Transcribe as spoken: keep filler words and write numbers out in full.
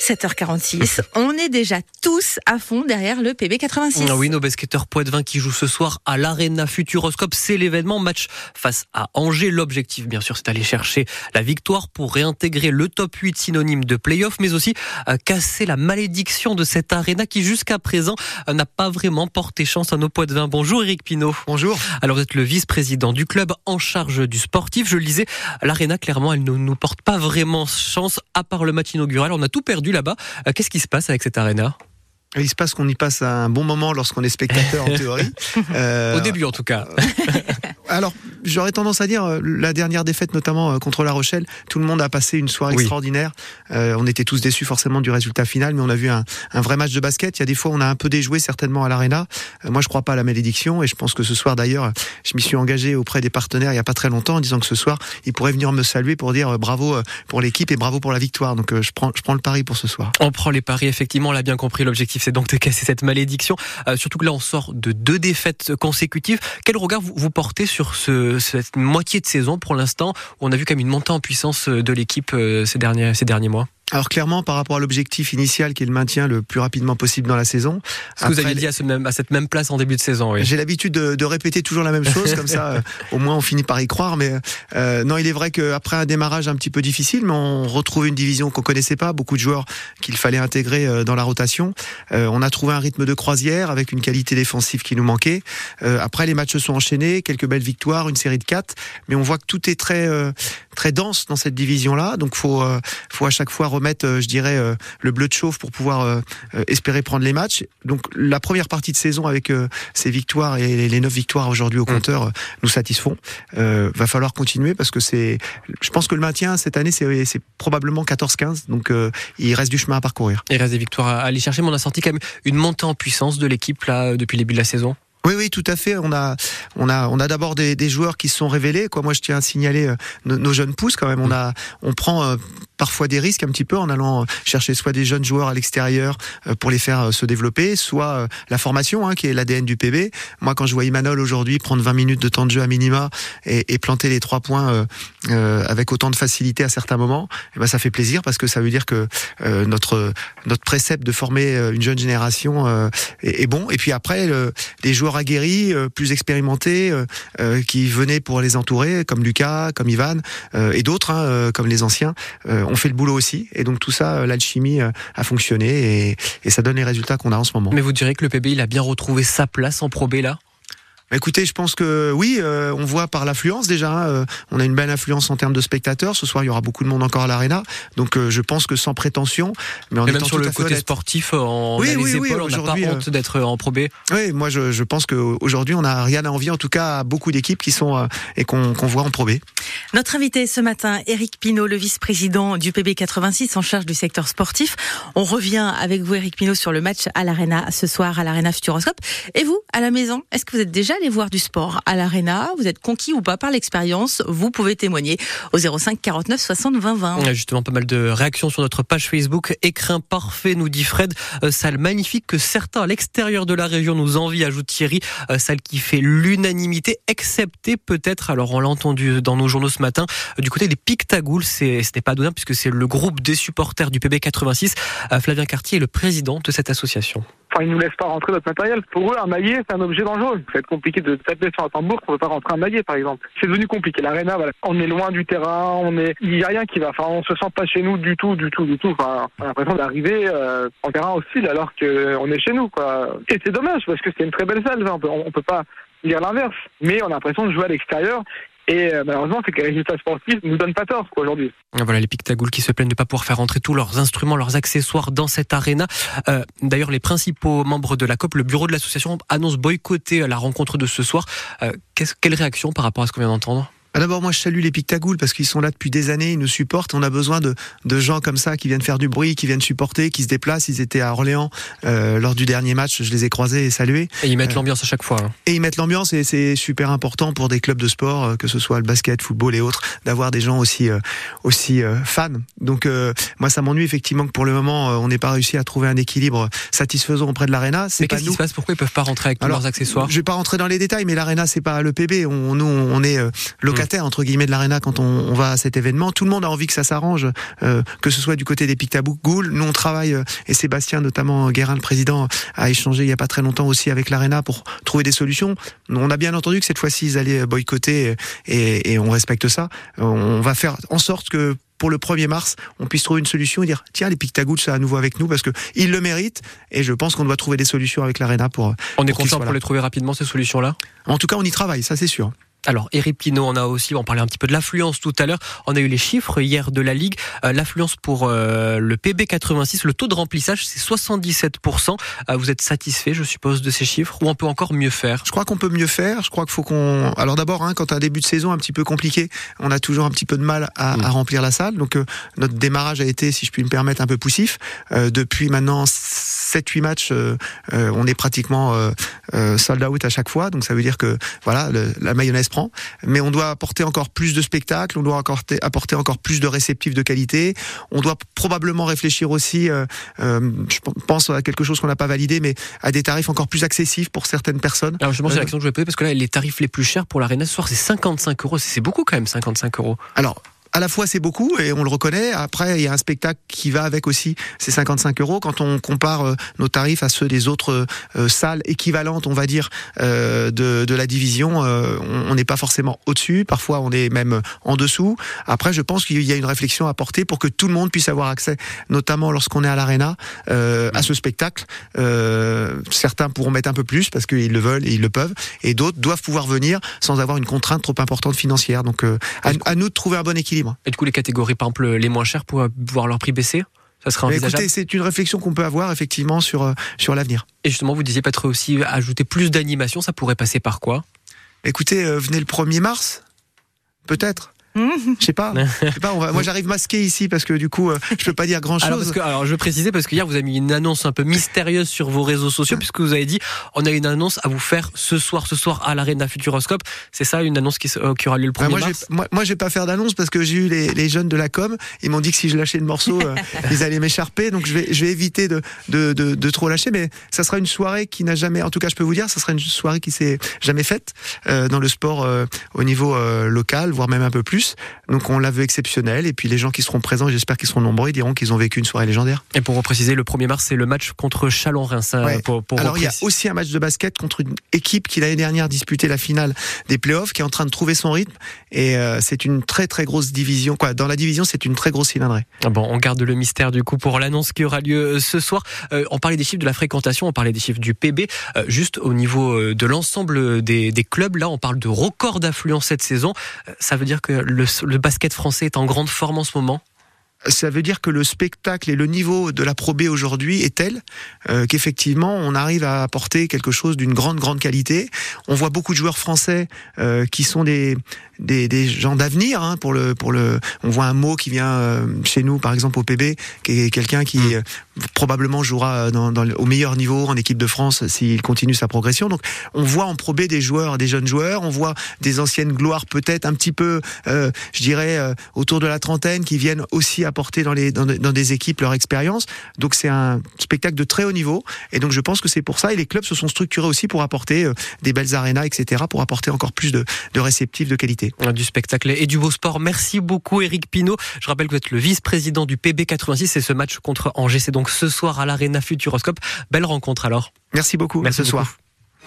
sept heures quarante-six. On est déjà tous à fond derrière le P B quatre-vingt-six. Oui, nos basketteurs poitevins qui jouent ce soir à l'Arena Futuroscope. C'est l'événement, match face à Angers. L'objectif, bien sûr, c'est d'aller chercher la victoire pour réintégrer le top huit synonyme de play-off, mais aussi casser la malédiction de cette Arena qui, jusqu'à présent, n'a pas vraiment porté chance à nos poitevins. Bonjour Eric Pinaud. Bonjour. Alors, vous êtes le vice-président du club en charge du sportif. Je le disais, l'Arena, clairement, elle ne nous porte pas vraiment chance, à part le match inaugural. On a tout perdu là-bas. Qu'est-ce qui se passe avec cette Arena ? Il se passe qu'on y passe un bon moment lorsqu'on est spectateur, en théorie. Euh... Au début, en tout cas. Alors, j'aurais tendance à dire, la dernière défaite, notamment contre La Rochelle, tout le monde a passé une soirée oui. extraordinaire. Euh, on était tous déçus forcément du résultat final, mais on a vu un, un vrai match de basket. Il y a des fois, on a un peu déjoué certainement à l'Arena. Euh, moi, je ne crois pas à la malédiction, et je pense que ce soir, d'ailleurs, je m'y suis engagé auprès des partenaires il n'y a pas très longtemps, en disant que ce soir, ils pourraient venir me saluer pour dire euh, bravo pour l'équipe et bravo pour la victoire. Donc, euh, je prends, je prends le pari pour ce soir. On prend les paris, effectivement, on l'a bien compris. L'objectif, c'est donc de casser cette malédiction. Euh, surtout que là, on sort de deux défaites consécutives. Quel regard vous, vous portez sur Sur ce, cette moitié de saison pour l'instant, on a vu quand même une montée en puissance de l'équipe ces derniers, ces derniers mois? Alors clairement, par rapport à l'objectif initial qui est le maintien le plus rapidement possible dans la saison. Ce que vous aviez dit à, ce même, à cette même place en début de saison. Oui. J'ai l'habitude de, de répéter toujours la même chose, comme ça euh, au moins on finit par y croire. Mais euh, non, il est vrai qu'après un démarrage un petit peu difficile, mais on retrouve une division qu'on connaissait pas, beaucoup de joueurs qu'il fallait intégrer euh, dans la rotation. Euh, on a trouvé un rythme de croisière avec une qualité défensive qui nous manquait. Euh, après, les matchs se sont enchaînés, quelques belles victoires, une série de quatre, mais on voit que tout est très euh, très dense dans cette division-là. Donc faut euh, faut à chaque fois mettre, je dirais, le bleu de chauffe pour pouvoir espérer prendre les matchs. Donc la première partie de saison avec ces victoires et les neuf victoires aujourd'hui au compteur nous satisfont. Euh, va falloir continuer parce que c'est, je pense que le maintien cette année c'est, c'est probablement quatorze quinze, donc euh, il reste du chemin à parcourir. Il reste des victoires à aller chercher, mais on a senti quand même une montée en puissance de l'équipe là depuis le début de la saison. Oui, oui, tout à fait. On a, on a, on a d'abord des, des joueurs qui se sont révélés. Quoi, moi, je tiens à signaler euh, nos, nos jeunes pousses quand même. On a, on prend euh, parfois des risques un petit peu en allant chercher soit des jeunes joueurs à l'extérieur euh, pour les faire euh, se développer, soit euh, la formation, hein, qui est l'A D N du P B. Moi, quand je vois Imanol aujourd'hui prendre vingt minutes de temps de jeu à minima et, et planter les trois points euh, euh, avec autant de facilité à certains moments, eh ben, ça fait plaisir parce que ça veut dire que euh, notre, notre précepte de former une jeune génération euh, est, est bon. Et puis après, le, les joueurs aguerris, euh, plus expérimentés, euh, euh, qui venaient pour les entourer, comme Lucas, comme Ivan, euh, et d'autres, hein, euh, comme les anciens, euh, ont fait le boulot aussi. Et donc tout ça, euh, l'alchimie euh, a fonctionné et, et ça donne les résultats qu'on a en ce moment. Mais vous direz que le P B, il a bien retrouvé sa place en Pro B là ? Écoutez, je pense que oui, euh, on voit par l'affluence déjà, euh, on a une belle affluence en termes de spectateurs. Ce soir, il y aura beaucoup de monde encore à l'Arena. Donc euh, je pense que sans prétention, mais en et étant même sur tout le à côté sportif, on oui, a les oui, épaules, oui, on n'a pas euh... honte d'être en Pro B. Oui, moi je, je pense qu'aujourd'hui, on n'a rien à envier, en tout cas à beaucoup d'équipes qui sont euh, et qu'on, qu'on voit en Pro B. Notre invité ce matin, Eric Pinaud, le vice-président du P B quatre-vingt-six en charge du secteur sportif. On revient avec vous, Eric Pinaud, sur le match à l'Arena ce soir, à l'Arena Futuroscope. Et vous, à la maison, est-ce que vous êtes déjà allez voir du sport à l'Arena? Vous êtes conquis ou pas par l'expérience? Vous pouvez témoigner au zéro cinq quarante-neuf soixante vingt vingt. On a justement pas mal de réactions sur notre page Facebook. Écrin parfait, nous dit Fred. Euh, salle magnifique que certains à l'extérieur de la région nous envient, ajoute Thierry. Euh, salle qui fait l'unanimité, excepté peut-être, alors on l'a entendu dans nos journaux ce matin, euh, du côté des Picta'Goules. C'est, ce n'est pas anodin puisque c'est le groupe des supporters du P B quatre-vingt-six. Euh, Flavien Cartier est le président de cette association. Enfin, ils ne nous laissent pas rentrer notre matériel. Pour eux, un maillet, c'est un objet dangereux. Ça va être compliqué de taper sur un tambour pour ne pas rentrer un maillet, par exemple. C'est devenu compliqué. L'Arena, voilà. On est loin du terrain, on est... il n'y a rien qui va. Enfin, on se sent pas chez nous du tout, du tout, du tout. Enfin, on a l'impression d'arriver euh, en terrain hostile alors qu'on est chez nous, quoi. Et c'est dommage parce que c'est une très belle salle. On peut, on peut pas dire l'inverse. Mais on a l'impression de jouer à l'extérieur. Et euh, malheureusement, c'est que les résultats sportifs ne nous donnent pas tort, quoi, aujourd'hui. Voilà les Picta'Goules qui se plaignent de ne pas pouvoir faire rentrer tous leurs instruments, leurs accessoires dans cette Arena. Euh, d'ailleurs, les principaux membres de la C O P, le bureau de l'association, annonce boycotter la rencontre de ce soir. Euh, quelle réaction par rapport à ce qu'on vient d'entendre ? D'abord, moi, je salue les Picta'Goules parce qu'ils sont là depuis des années, ils nous supportent. On a besoin de, de gens comme ça qui viennent faire du bruit, qui viennent supporter, qui se déplacent. Ils étaient à Orléans euh, lors du dernier match. Je les ai croisés et salués. Et ils mettent euh, l'ambiance à chaque fois. Hein. Et ils mettent l'ambiance et c'est super important pour des clubs de sport, euh, que ce soit le basket, football et autres, d'avoir des gens aussi euh, aussi euh, fans. Donc, euh, moi, ça m'ennuie effectivement que pour le moment, euh, on n'ait pas réussi à trouver un équilibre satisfaisant auprès de l'Arena. C'est mais pas qu'est-ce nous. Qui se passe ? Pourquoi ils peuvent pas rentrer avec Alors, tous leurs accessoires ? Je vais pas rentrer dans les détails, mais l'Arena, c'est pas le P B. On, nous, on est euh, local. locataires, entre guillemets, de l'Arena quand on, on va à cet événement. Tout le monde a envie que ça s'arrange, euh, que ce soit du côté des Picta'Goules. Nous, on travaille, euh, et Sébastien, notamment Guérin, le président, a échangé il n'y a pas très longtemps aussi avec l'Arena pour trouver des solutions. On a bien entendu que cette fois-ci, ils allaient boycotter, et, et on respecte ça. On va faire en sorte que pour le premier mars, on puisse trouver une solution et dire tiens, les Picta'Goules sont à nouveau avec nous parce que ils le méritent, et je pense qu'on doit trouver des solutions avec l'Arena pour. On est content pour les trouver rapidement, ces solutions-là. En tout cas, on y travaille, ça c'est sûr. Alors, Eric Pinaud, on a aussi, on parlait un petit peu de l'affluence tout à l'heure, on a eu les chiffres hier de la Ligue, euh, l'affluence pour euh, le P B quatre-vingt-six, le taux de remplissage c'est soixante-dix-sept pour cent, euh, vous êtes satisfait je suppose de ces chiffres, ou on peut encore mieux faire? Je crois qu'on peut mieux faire, je crois qu'il faut qu'on... Alors d'abord, hein, quand un début de saison un petit peu compliqué, on a toujours un petit peu de mal à, mmh. à remplir la salle, donc euh, notre démarrage a été, si je puis me permettre, un peu poussif, euh, depuis maintenant sept huit matchs, euh, euh, on est pratiquement euh, euh, sold out à chaque fois, donc ça veut dire que voilà, le, la mayonnaise prend, mais on doit apporter encore plus de spectacles, on doit apporter, apporter encore plus de réceptifs de qualité, on doit probablement réfléchir aussi, euh, euh, je pense à quelque chose qu'on n'a pas validé, mais à des tarifs encore plus accessifs pour certaines personnes. Alors justement, c'est euh, l'action que je voulais poser, parce que là, les tarifs les plus chers pour l'Arena ce soir, c'est cinquante-cinq euros, c'est beaucoup quand même, cinquante-cinq euros. Alors, à la fois c'est beaucoup et on le reconnaît, après il y a un spectacle qui va avec aussi ces cinquante-cinq euros, quand on compare euh, nos tarifs à ceux des autres euh, salles équivalentes, on va dire, euh, de, de la division, euh, on n'est pas forcément au-dessus, parfois on est même en dessous. Après je pense qu'il y a une réflexion à porter pour que tout le monde puisse avoir accès, notamment lorsqu'on est à l'Arena, euh, à ce spectacle. Euh, certains pourront mettre un peu plus parce qu'ils le veulent et ils le peuvent, et d'autres doivent pouvoir venir sans avoir une contrainte trop importante financière, donc euh, à, à nous de trouver un bon équilibre. Et du coup, les catégories, par exemple, les moins chères, pour voir leur prix baisser, ça serait envisageable? Écoutez, c'est une réflexion qu'on peut avoir, effectivement, sur, sur l'avenir. Et justement, vous disiez peut-être aussi ajouter plus d'animation, ça pourrait passer par quoi? Écoutez, euh, venez le premier mars, peut-être. Je sais pas, je sais pas on va, moi j'arrive masqué ici parce que du coup euh, je peux pas dire grand chose. Alors, parce que, alors je vais préciser parce que hier vous avez mis une annonce un peu mystérieuse sur vos réseaux sociaux, puisque vous avez dit on a une annonce à vous faire ce soir, ce soir à l'Arena Futuroscope. C'est ça, une annonce qui, euh, qui aura lieu le premier mars? Moi, moi, moi je vais pas faire d'annonce parce que j'ai eu les, les jeunes de la com, ils m'ont dit que si je lâchais le morceau euh, ils allaient m'écharper, donc je vais, je vais éviter de, de, de, de trop lâcher, mais ça sera une soirée qui n'a jamais, en tout cas je peux vous dire, ça sera une soirée qui s'est jamais faite euh, dans le sport euh, au niveau euh, local, voire même un peu plus. Donc on la veut exceptionnelle, et puis les gens qui seront présents, j'espère qu'ils seront nombreux, ils diront qu'ils ont vécu une soirée légendaire. Et pour repréciser, le premier mars c'est le match contre Châlons-Rince. Ouais. pour, pour Alors il y a aussi un match de basket contre une équipe qui l'année dernière disputait la finale des playoffs, qui est en train de trouver son rythme, et euh, c'est une très très grosse division, quoi. Dans la division c'est une très grosse cylindrée. Ah bon, on garde le mystère du coup pour l'annonce qui aura lieu ce soir. Euh, on parlait des chiffres de la fréquentation, on parlait des chiffres du P B, euh, juste au niveau de l'ensemble des, des clubs, là on parle de record d'affluence cette saison, euh, ça veut dire que Le, le basket français est en grande forme en ce moment? Ça veut dire que le spectacle et le niveau de la Pro B aujourd'hui est tel euh, qu'effectivement on arrive à apporter quelque chose d'une grande grande qualité. On voit beaucoup de joueurs français euh, qui sont des des, des gens d'avenir, hein, pour le pour le. On voit un mot qui vient euh, chez nous par exemple au P B, qui est quelqu'un qui mmh. euh, probablement jouera dans, dans, au meilleur niveau en équipe de France s'il continue sa progression. Donc on voit en Pro B des joueurs, des jeunes joueurs. On voit des anciennes gloires peut-être un petit peu, euh, je dirais euh, autour de la trentaine, qui viennent aussi à apporter dans, les, dans, dans des équipes leur expérience. Donc c'est un spectacle de très haut niveau, et donc je pense que c'est pour ça, et les clubs se sont structurés aussi pour apporter euh, des belles arénas, etc., pour apporter encore plus de, de réceptifs de qualité. Du spectacle et du beau sport. Merci beaucoup Eric Pinaud, je rappelle que vous êtes le vice-président du P B quatre-vingt-six, et ce match contre Angers c'est donc ce soir à l'Arena Futuroscope. Belle rencontre alors. Merci beaucoup. Merci ce beaucoup. soir